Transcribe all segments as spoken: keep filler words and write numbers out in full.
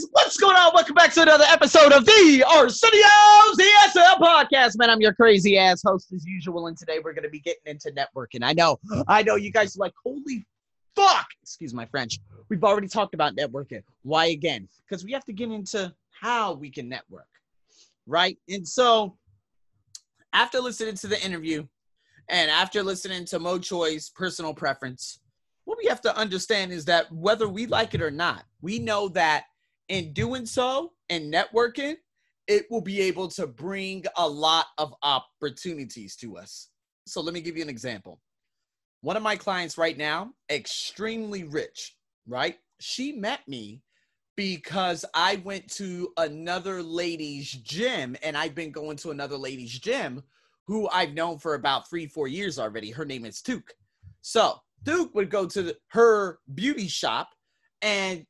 guys, what's going on? Welcome back to another episode of The Arsenio's E S L Podcast. Man, I'm your crazy ass host as usual, and today we're going to be getting into networking. I know, I know you guys are like, holy fuck, excuse my French. We've already talked about networking. Why again? Because we have to get into how we can network, right? And so after listening to the interview and after listening to Mo Choi's personal preference, what we have to understand is that whether we like it or not, we know that in doing so and networking, it will be able to bring a lot of opportunities to us. So let me give you an example. One of my clients right now, extremely rich, right? She met me because I went to another lady's gym, and I've been going to another lady's gym who I've known for about three, four years already. Her name is Tuke. So Duke would go to the, her beauty shop, and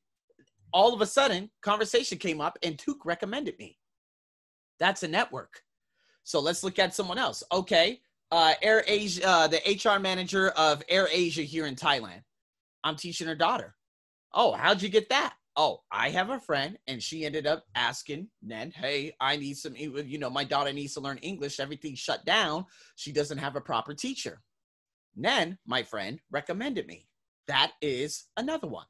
all of a sudden conversation came up and Duke recommended me. That's a network. So let's look at someone else. Okay. Uh, Air Asia, uh, the H R manager of Air Asia here in Thailand. I'm teaching her daughter. Oh, how'd you get that? Oh, I have a friend, and she ended up asking Nen, hey, I need some, you know, my daughter needs to learn English. Everything's shut down. She doesn't have a proper teacher. Nen, my friend, recommended me. That is another one.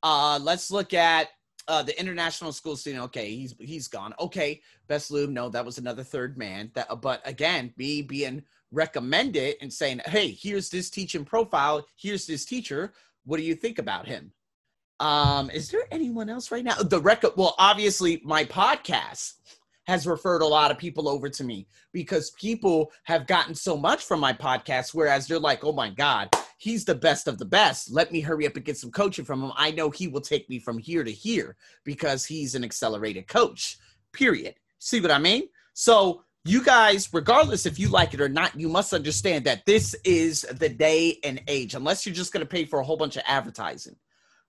Uh, let's look at uh, the international school student. Okay, he's he's gone. Okay, Best Lube, no, that was another third man. That, but again, me being recommended and saying, hey, here's this teaching profile. Here's this teacher. What do you think about him? Um, is there anyone else right now? The rec- Well, obviously, my podcast has referred a lot of people over to me because people have gotten so much from my podcast, whereas they're like, oh my God, he's the best of the best. Let me hurry up and get some coaching from him. I know he will take me from here to here because he's an accelerated coach, period. See what I mean? So you guys, regardless if you like it or not, you must understand that this is the day and age, unless you're just going to pay for a whole bunch of advertising,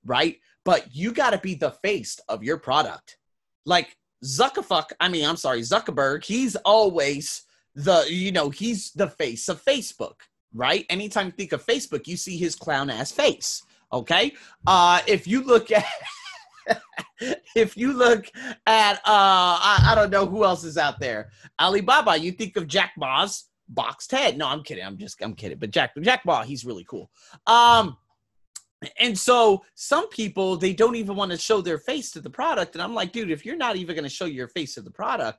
right? But you got to be the face of your product. Like, Zuckerfuck, I mean, I'm sorry, Zuckerberg, he's always the, you know, he's the face of Facebook, right? Anytime you think of Facebook, you see his clown ass face, okay? Uh, if you look at, if you look at, uh, I, I don't know who else is out there. Alibaba, you think of Jack Ma's boxed head. No, I'm kidding. I'm just, I'm kidding. But Jack, Jack Ma, he's really cool. Um, And so some people, they don't even want to show their face to the product. And I'm like, dude, if you're not even going to show your face to the product,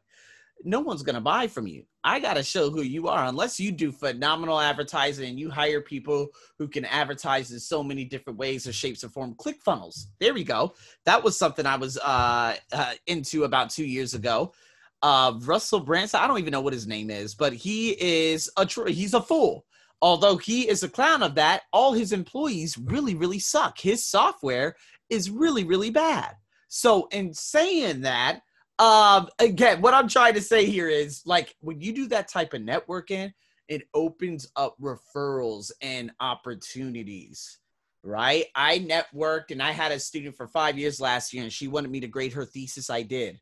no one's going to buy from you. I got to show who you are, unless you do phenomenal advertising and you hire people who can advertise in so many different ways or shapes or form. ClickFunnels. There we go. That was something I was uh, uh, into about two years ago. Uh, Russell Branson, I don't even know what his name is, but he is a tr- he's a fool. Although he is a clown of that, all his employees really, really suck. His software is really, really bad. So in saying that, um, again, what I'm trying to say here is, like, when you do that type of networking, it opens up referrals and opportunities, right? I networked, and I had a student for five years last year, and she wanted me to grade her thesis. I did.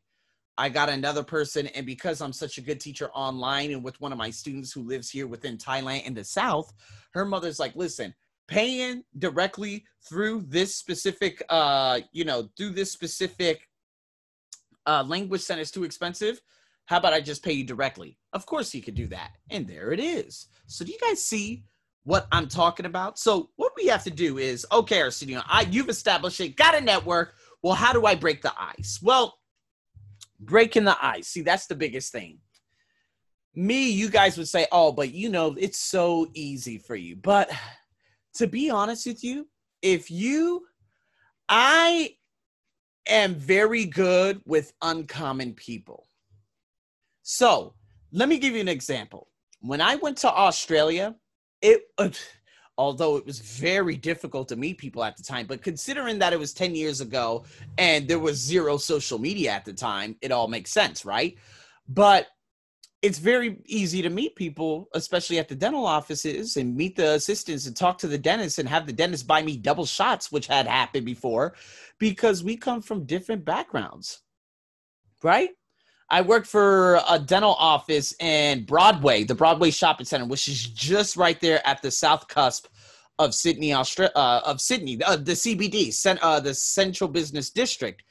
I got another person, and because I'm such a good teacher online and with one of my students who lives here within Thailand in the South, her mother's like, listen, paying directly through this specific, uh, you know, through this specific uh, language center is too expensive. How about I just pay you directly? Of course he could do that. And there it is. So do you guys see what I'm talking about? So what we have to do is, okay, Arsenio, I, you've established it, got a network. Well, how do I break the ice? Well, breaking the ice. See, that's the biggest thing. Me, you guys would say, oh, but you know, it's so easy for you. But to be honest with you, if you, I am very good with uncommon people. So let me give you an example. When I went to Australia, it, uh, although it was very difficult to meet people at the time, but considering that it was ten years ago and there was zero social media at the time, it all makes sense, right? But it's very easy to meet people, especially at the dental offices, and meet the assistants and talk to the dentist and have the dentist buy me double shots, which had happened before, because we come from different backgrounds, right? I worked for a dental office in Broadway, the Broadway Shopping Center, which is just right there at the south cusp of Sydney, Austra- uh, of Sydney, uh, the C B D, uh, the Central Business District.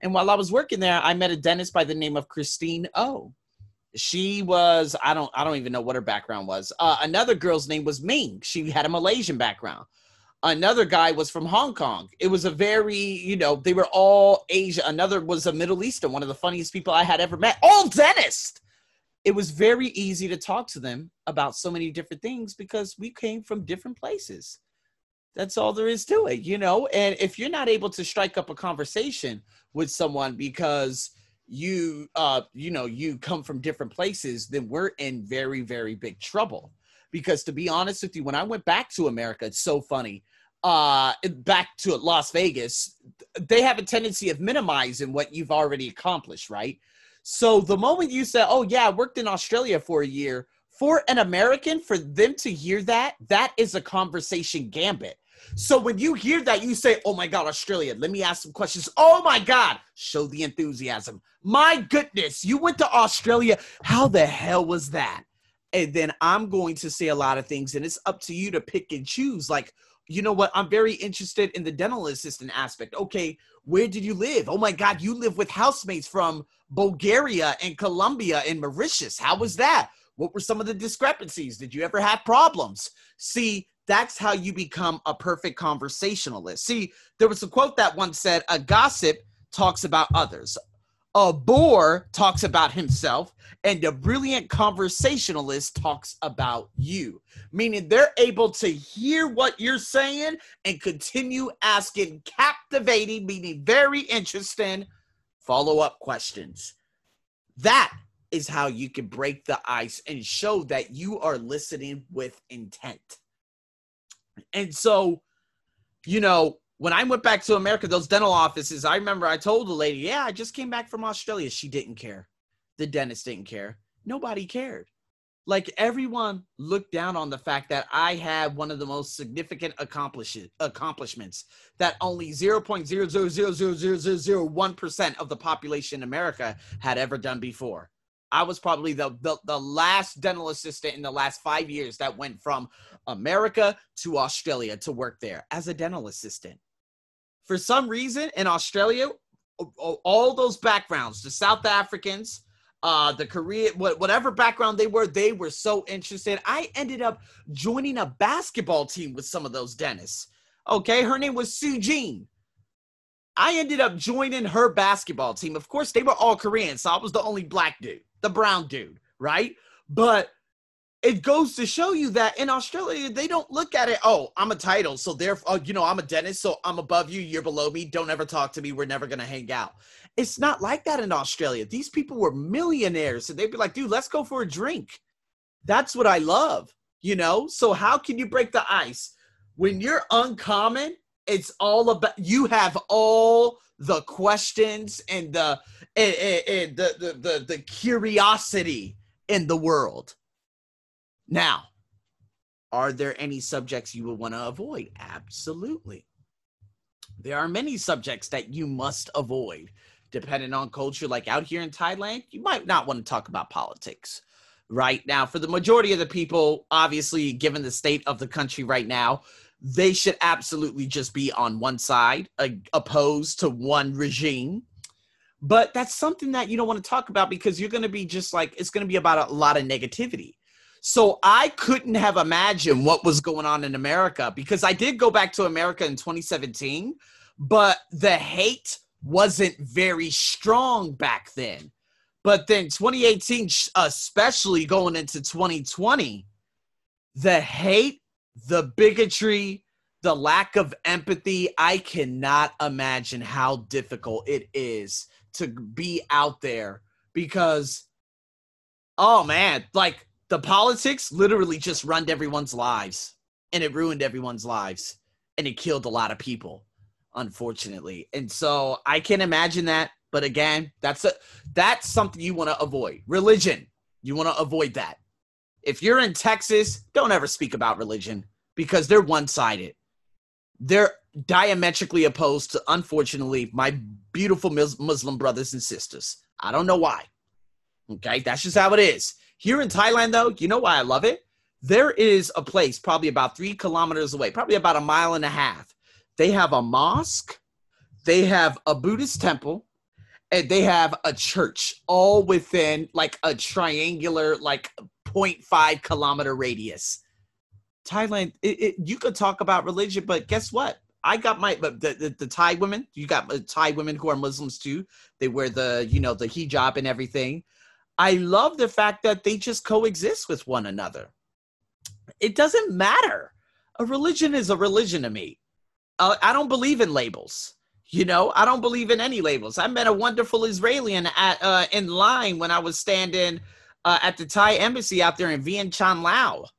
And while I was working there, I met a dentist by the name of Christine O. She was, I don't, I don't even know what her background was. Uh, another girl's name was Ming. She had a Malaysian background. Another guy was from Hong Kong. It was a very, you know, they were all Asia. Another was a Middle Eastern, one of the funniest people I had ever met. All dentists. It was very easy to talk to them about so many different things because we came from different places. That's all there is to it, you know? And if you're not able to strike up a conversation with someone because you, uh, you know, you come from different places, then we're in very, very big trouble. Because to be honest with you, when I went back to America, it's so funny, uh, back to Las Vegas, they have a tendency of minimizing what you've already accomplished, right? So the moment you say, oh yeah, I worked in Australia for a year, for an American, for them to hear that, that is a conversation gambit. So when you hear that, you say, oh my God, Australia, let me ask some questions. Oh my God, show the enthusiasm. My goodness, you went to Australia. How the hell was that? And then I'm going to say a lot of things, and it's up to you to pick and choose. Like, you know what? I'm very interested in the dental assistant aspect. Okay, where did you live? Oh my God, you live with housemates from Bulgaria and Colombia and Mauritius. How was that? What were some of the discrepancies? Did you ever have problems? See, that's how you become a perfect conversationalist. See, there was a quote that once said, a gossip talks about others, a bore talks about himself, and a brilliant conversationalist talks about you. Meaning they're able to hear what you're saying and continue asking captivating, meaning very interesting, follow-up questions. That is how you can break the ice and show that you are listening with intent. And so, you know, when I went back to America, those dental offices, I remember I told the lady, yeah, I just came back from Australia. She didn't care. The dentist didn't care. Nobody cared. Like, everyone looked down on the fact that I had one of the most significant accomplishments that only zero point zero zero zero zero zero zero zero one percent of the population in America had ever done before. I was probably the, the the last dental assistant in the last five years that went from America to Australia to work there as a dental assistant. For some reason in Australia, all those backgrounds, the South Africans, uh, the Korean, whatever background they were, they were so interested. I ended up joining a basketball team with some of those dentists. Okay, her name was Sue Jean. I ended up joining her basketball team. Of course, they were all Korean, so I was the only black dude. The brown dude, right? But it goes to show you that in Australia, they don't look at it, oh, I'm a title, so therefore, oh, you know, I'm a dentist, so I'm above you, you're below me, don't ever talk to me, we're never going to hang out. It's not like that in Australia. These people were millionaires, so they'd be like, dude, let's go for a drink. That's what I love, you know? So how can you break the ice? When you're uncommon, it's all about, you have all the questions and the and, and, and the, the, the, the curiosity in the world. Now, are there any subjects you would want to avoid? Absolutely. There are many subjects that you must avoid, depending on culture. Like out here in Thailand, you might not want to talk about politics. Right now, for the majority of the people, obviously, given the state of the country right now, they should absolutely just be on one side, uh, opposed to one regime. But that's something that you don't want to talk about because you're going to be just like, it's going to be about a lot of negativity. So I couldn't have imagined what was going on in America because I did go back to America in twenty seventeen, but the hate wasn't very strong back then. But then twenty eighteen, especially going into twenty twenty, the hate, the bigotry, the lack of empathy, I cannot imagine how difficult it is to be out there because, oh man, like the politics literally just ruined everyone's lives and it ruined everyone's lives and it killed a lot of people, unfortunately. And so I can imagine that. But again, that's a, that's something you want to avoid. Religion, you want to avoid that. If you're in Texas, don't ever speak about religion because they're one-sided. They're diametrically opposed to, unfortunately, my beautiful Muslim brothers and sisters. I don't know why. Okay, that's just how it is. Here in Thailand, though, you know why I love it? There is a place probably about three kilometers away, probably about a mile and a half. They have a mosque. They have a Buddhist temple. and they have a church all within like a triangular, like zero point five kilometer radius. Thailand, it, it, you could talk about religion, but guess what? I got my, but the, the, the Thai women, you got Thai women who are Muslims too. They wear the, you know, the hijab and everything. I love the fact that they just coexist with one another. It doesn't matter. A religion is a religion to me. Uh, I don't believe in labels. You know, I don't believe in any labels. I met a wonderful Israeli in, at, uh, in line when I was standing uh, at the Thai embassy out there in Vientiane, Laos.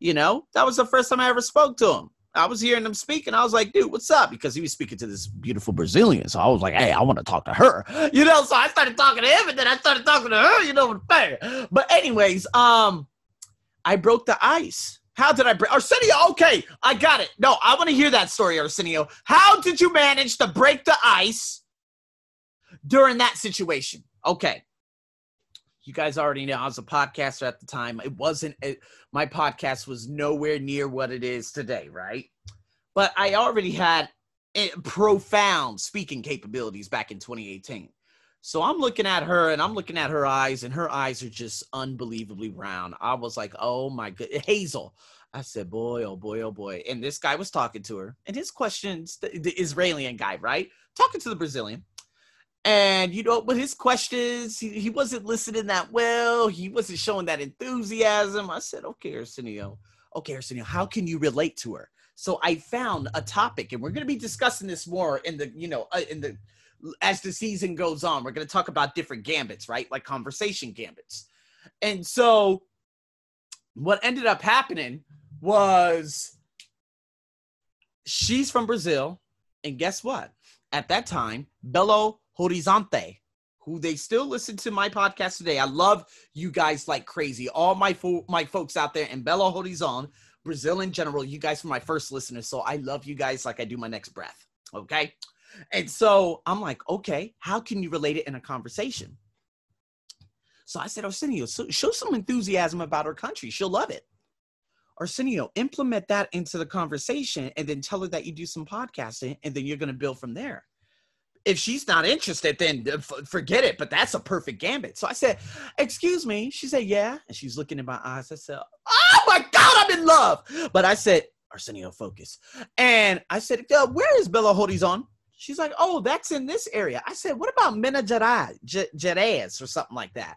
You know, that was the first time I ever spoke to him. I was hearing him speak and I was like, dude, what's up? Because he was speaking to this beautiful Brazilian. So I was like, hey, I want to talk to her. You know, so I started talking to him and then I started talking to her, you know. But anyways, um, I broke the ice. How did I break? Arsenio, okay, I got it. No, I want to hear that story, Arsenio. How did you manage to break the ice during that situation? Okay. You guys already know I was a podcaster at the time. It wasn't, it, my podcast was nowhere near what it is today, right? But I already had profound speaking capabilities back in twenty eighteen. So I'm looking at her and I'm looking at her eyes and her eyes are just unbelievably round. I was like, oh my God, Hazel. I said, boy, oh boy, oh boy. And this guy was talking to her and his questions, the, the Israeli guy, right? Talking to the Brazilian. And, you know, with his questions, he, he wasn't listening that well. He wasn't showing that enthusiasm. I said, okay, Arsenio. Okay, Arsenio, how can you relate to her? So I found a topic, and we're going to be discussing this more in the, you know, in the, as the season goes on, we're going to talk about different gambits, right? Like conversation gambits. And so what ended up happening was she's from Brazil. And guess what? At that time, Belo Horizonte, who they still listen to my podcast today. I love you guys like crazy. All my fo- my folks out there in Belo Horizonte, Brazil in general, you guys were my first listeners. So I love you guys like I do my next breath. Okay. And so I'm like, okay, how can you relate it in a conversation? So I said, Arsenio, so show some enthusiasm about our country. She'll love it. Arsenio, implement that into the conversation and then tell her that you do some podcasting and then you're going to build from there. If she's not interested, then f- forget it. But that's a perfect gambit. So I said, excuse me. She said, yeah. And she's looking in my eyes. I said, oh my God, I'm in love. But I said, Arsenio, focus. And I said, where is Belo Horizonte? She's like, oh, that's in this area. I said, what about Mina Gerais, J- Gerais or something like that?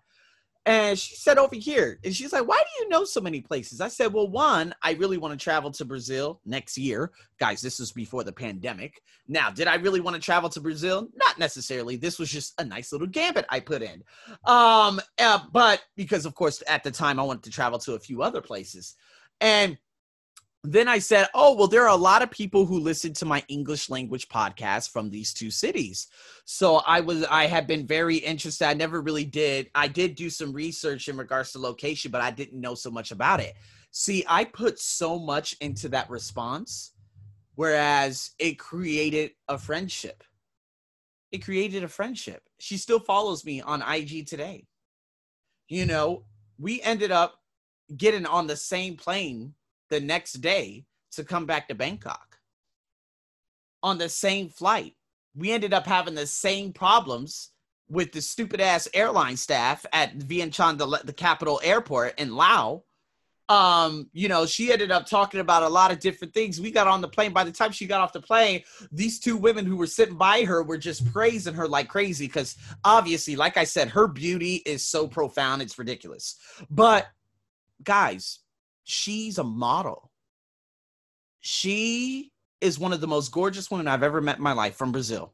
And she said, over here. And she's like, why do you know so many places? I said, well, one, I really want to travel to Brazil next year. Guys, this was before the pandemic. Now, did I really want to travel to Brazil? Not necessarily. This was just a nice little gambit I put in. Um, uh, but because, of course, at the time, I wanted to travel to a few other places. And then I said, oh, well, there are a lot of people who listen to my English language podcast from these two cities. So I was, I have been very interested. I never really did. I did do some research in regards to location, but I didn't know so much about it. See, I put so much into that response, whereas it created a friendship. It created a friendship. She still follows me on I G today. You know, we ended up getting on the same plane the next day to come back to Bangkok on the same flight. We ended up having the same problems with the stupid ass airline staff at Vientiane, the, the capital airport in Laos. Um, you know, she ended up talking about a lot of different things. We got on the plane. By the time she got off the plane, these two women who were sitting by her were just praising her like crazy. Cause obviously, like I said, her beauty is so profound. It's ridiculous, but guys, she's a model. She is one of the most gorgeous women I've ever met in my life from Brazil.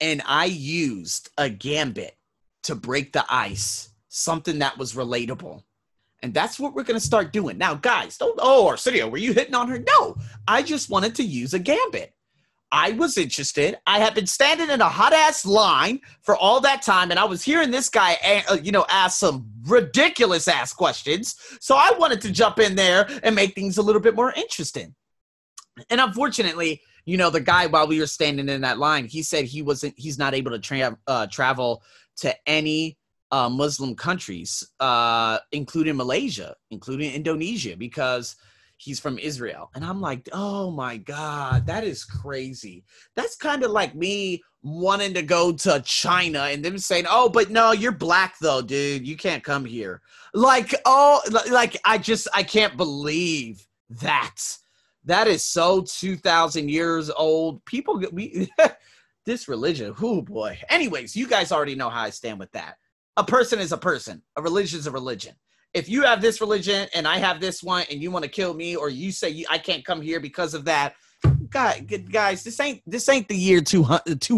And I used a gambit to break the ice, something that was relatable. And that's what we're going to start doing. Now, guys, don't, oh, Arsenio, were you hitting on her? No, I just wanted to use a gambit. I was interested. I had been standing in a hot ass line for all that time. And I was hearing this guy, uh, you know, ask some ridiculous ass questions. So I wanted to jump in there and make things a little bit more interesting. And unfortunately, you know, the guy, while we were standing in that line, he said he wasn't, he's not able to tra- uh, travel to any uh, Muslim countries, uh, including Malaysia, including Indonesia, because he's from Israel. And I'm like, oh my God, that is crazy. That's kind of like me wanting to go to China and them saying, oh, but no, you're black though, dude. You can't come here. Like, oh, like I just, I can't believe that. That is so two thousand years old. People, we, this religion, oh boy. Anyways, you guys already know how I stand with that. A person is a person. A religion is a religion. If you have this religion and I have this one and you want to kill me, or you say you, I can't come here because of that, God, guys, this ain't this ain't the year two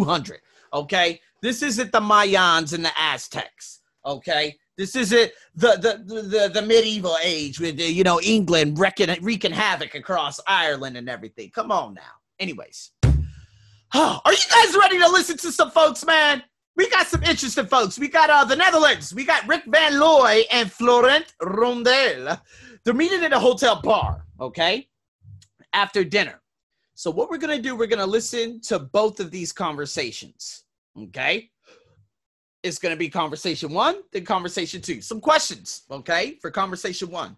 hundred, okay? This isn't the Mayans and the Aztecs, okay? This isn't the the the, the, the medieval age with, you know, England wrecking, wreaking havoc across Ireland and everything. Come on now. Anyways, oh, are you guys ready to listen to some folks, man? We got some interesting folks. We got uh, the Netherlands. We got Rick Van Looy and Florent Rondel. They're meeting at a hotel bar, okay, after dinner. So what we're going to do, we're going to listen to both of these conversations, okay? It's going to be conversation one, then conversation two. Some questions, okay, for conversation one.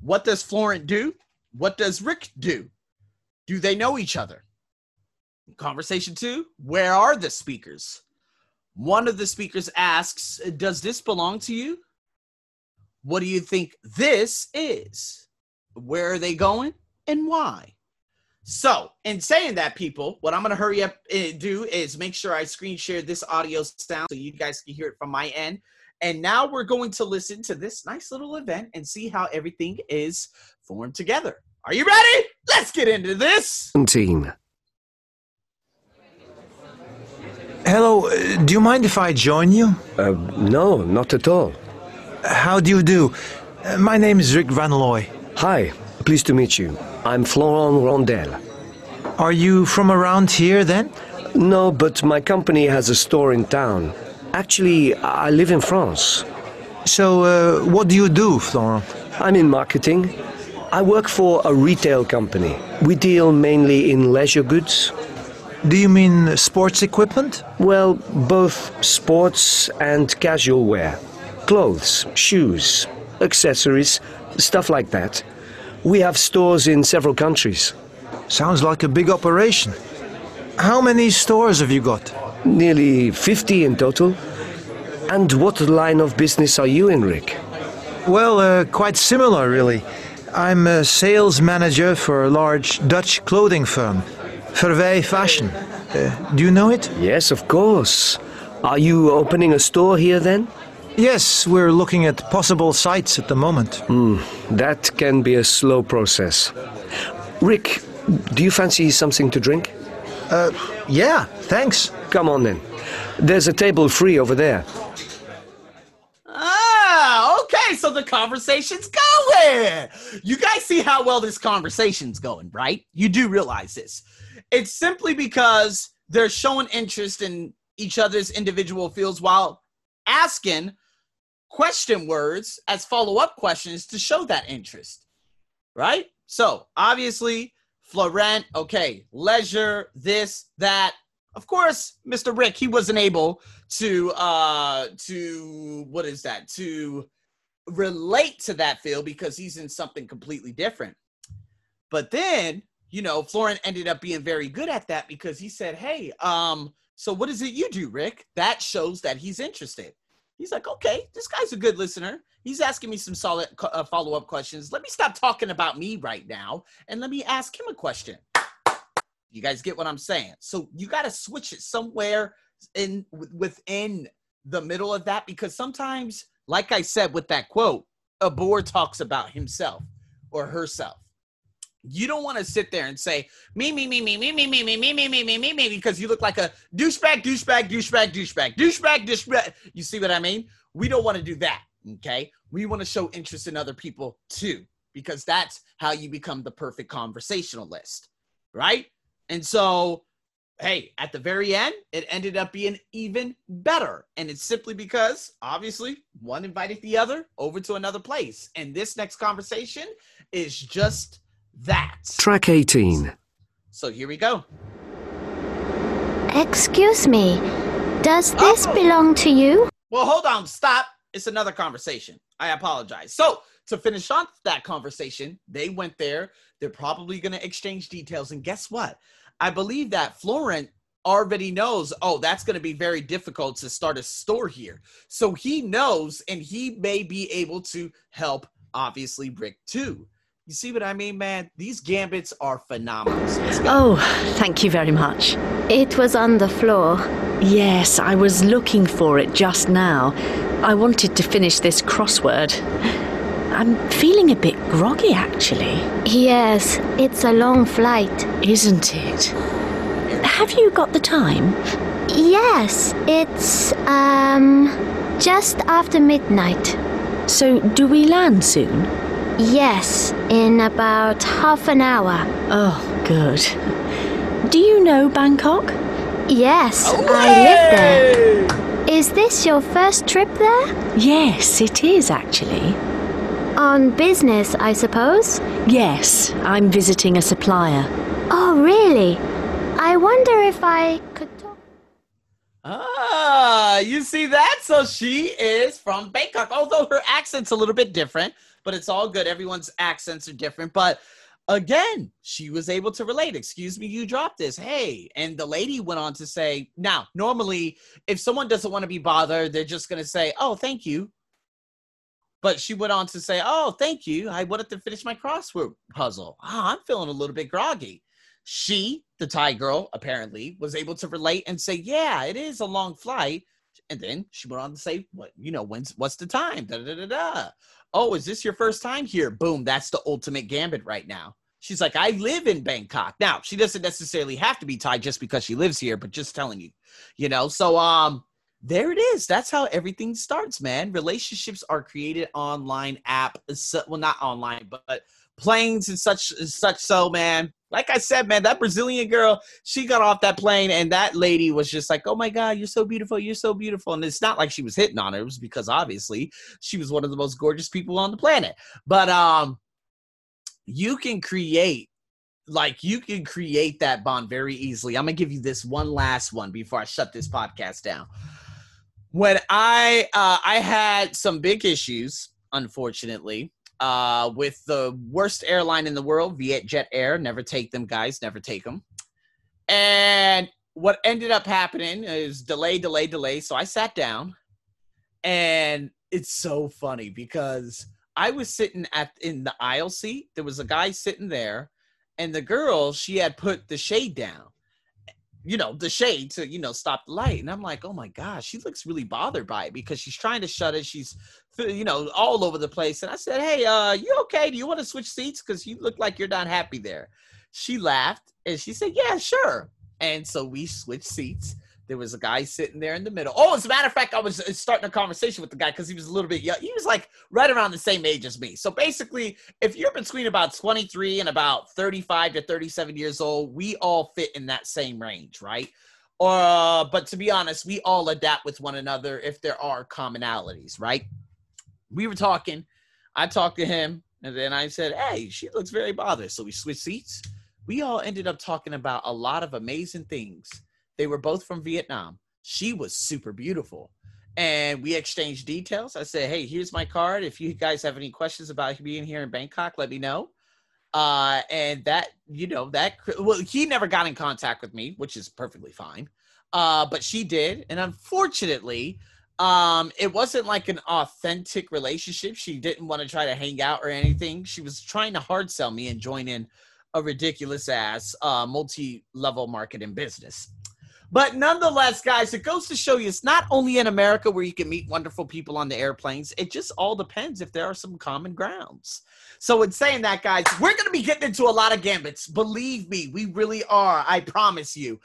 What does Florent do? What does Rick do? Do they know each other? Conversation two, where are the speakers? One of the speakers asks, does this belong to you? What do you think this is? Where are they going and why? So in saying that, people, what I'm going to hurry up and do is make sure I screen share this audio sound so you guys can hear it from my end. And now we're going to listen to this nice little event and see how everything is formed together. Are you ready? Let's get into this. seventeen. Hello, do you mind if I join you? Uh, no, not at all. How do you do? My name is Rick Van Looy. Hi, pleased to meet you. I'm Florent Rondel. Are you from around here then? No, but my company has a store in town. Actually, I live in France. So, uh, what do you do, Florent? I'm in marketing. I work for a retail company. We deal mainly in leisure goods. Do you mean sports equipment? Well, both sports and casual wear. Clothes, shoes, accessories, stuff like that. We have stores in several countries. Sounds like a big operation. How many stores have you got? Nearly fifty in total. And what line of business are you in, Rick? Well, uh, quite similar, really. I'm a sales manager for a large Dutch clothing firm. Fervay Fashion. Uh, do you know it? Yes, of course. Are you opening a store here then? Yes, we're looking at possible sites at the moment. Mm, that can be a slow process. Rick, do you fancy something to drink? Uh, yeah, thanks. Come on then. There's a table free over there. Ah, okay, so the conversation's going. You guys see how well this conversation's going, right? You do realize this. It's simply because they're showing interest in each other's individual fields while asking question words as follow-up questions to show that interest, right? So obviously, Florent, okay, leisure, this, that. Of course, Mister Rick, he wasn't able to, uh, to what is that, to relate to that field because he's in something completely different. But then, you know, Florent ended up being very good at that because he said, hey, um, so what is it you do, Rick? That shows that he's interested. He's like, okay, this guy's a good listener. He's asking me some solid uh, follow-up questions. Let me stop talking about me right now and let me ask him a question. You guys get what I'm saying? So you got to switch it somewhere in within the middle of that because sometimes, like I said with that quote, a board talks about himself or herself. You don't want to sit there and say, me, me, me, me, me, me, me, me, me, me, me, me, me, me, because you look like a douchebag, douchebag, douchebag, douchebag, douchebag, douchebag. You see what I mean? We don't want to do that, okay? We want to show interest in other people too, because that's how you become the perfect conversationalist, right? And so, hey, at the very end, it ended up being even better. And it's simply because, obviously, one invited the other over to another place. And this next conversation is just that. Track eighteen. So here we go. Excuse me, does this oh. belong to you? Well, hold on, stop. It's another conversation. I apologize. So to finish off that conversation, they went there. They're probably going to exchange details. And guess what? I believe that Florent already knows, oh, that's going to be very difficult to start a store here. So he knows, and he may be able to help, obviously, Rick too. You see what I mean, man? These gambits are phenomenal. So oh, thank you very much. It was on the floor. Yes, I was looking for it just now. I wanted to finish this crossword. I'm feeling a bit groggy, actually. Yes, it's a long flight. Isn't it? Have you got the time? Yes, it's, um, just after midnight. So, do we land soon? Yes, in about half an hour. Oh, good. Do you know Bangkok? Yes, oh, I live there. Is this your first trip there? Yes, it is, actually. On business, I suppose? Yes, I'm visiting a supplier. Oh, really? I wonder if I could talk. Ah, you see that? So she is from Bangkok, although her accent's a little bit different, but it's all good. Everyone's accents are different. But again, she was able to relate. Excuse me, you dropped this. Hey. And the lady went on to say, now, normally, if someone doesn't want to be bothered, they're just going to say, oh, thank you. But she went on to say, oh, thank you. I wanted to finish my crossword puzzle. Ah, I'm feeling a little bit groggy. She, the Thai girl, apparently, was able to relate and say, yeah, it is a long flight. And then she went on to say, "What well, you know, when's what's the time? Da, da, da, da. Oh, is this your first time here? Boom, that's the ultimate gambit right now. She's like, I live in Bangkok. Now, she doesn't necessarily have to be Thai just because she lives here, but just telling you, you know. So um, there it is. That's how everything starts, man. Relationships are created online app. Well, not online, but planes and such, such so, man. Like I said, man, that Brazilian girl, she got off that plane, and that lady was just like, oh, my God, you're so beautiful. You're so beautiful. And it's not like she was hitting on her. It was because, obviously, she was one of the most gorgeous people on the planet. But um, you can create, like, you can create that bond very easily. I'm going to give you this one last one before I shut this podcast down. When I uh, I had some big issues, unfortunately, Uh, with the worst airline in the world, Vietjet Air. Never take them, guys. Never take them. And what ended up happening is delay, delay, delay. So I sat down, and it's so funny because I was sitting at in the aisle seat. There was a guy sitting there, and the girl, she had put the shade down, you know, the shade to, you know, stop the light. And I'm like, oh, my gosh, she looks really bothered by it because she's trying to shut it. She's, you know, all over the place. And I said, hey, uh, you okay? Do you want to switch seats? Because you look like you're not happy there. She laughed and she said, yeah, sure. And so we switched seats. There was a guy sitting there in the middle. Oh, as a matter of fact, I was starting a conversation with the guy because he was a little bit young. He was like right around the same age as me. So basically, if you're between about twenty-three and about thirty-five to thirty-seven years old, we all fit in that same range, right? Or, uh, but to be honest, we all adapt with one another if there are commonalities, right? We were talking, I talked to him, and then I said, hey, she looks very bothered. So we switched seats. We all ended up talking about a lot of amazing things. They were both from Vietnam. She was super beautiful. And we exchanged details. I said, hey, here's my card. If you guys have any questions about being here in Bangkok, let me know. Uh, and that, you know, that, well, he never got in contact with me, which is perfectly fine. Uh, but she did. And unfortunately, Um, it wasn't like an authentic relationship. She didn't want to try to hang out or anything. She was trying to hard sell me and join in a ridiculous ass uh, multi-level marketing business. But nonetheless, guys, it goes to show you it's not only in America where you can meet wonderful people on the airplanes. It just all depends if there are some common grounds. So in saying that, guys, we're going to be getting into a lot of gambits. Believe me, we really are. I promise you.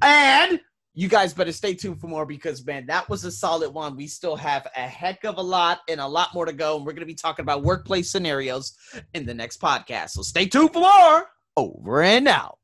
And you guys better stay tuned for more because, man, that was a solid one. We still have a heck of a lot and a lot more to go. And we're going to be talking about workplace scenarios in the next podcast. So stay tuned for more. Over and out.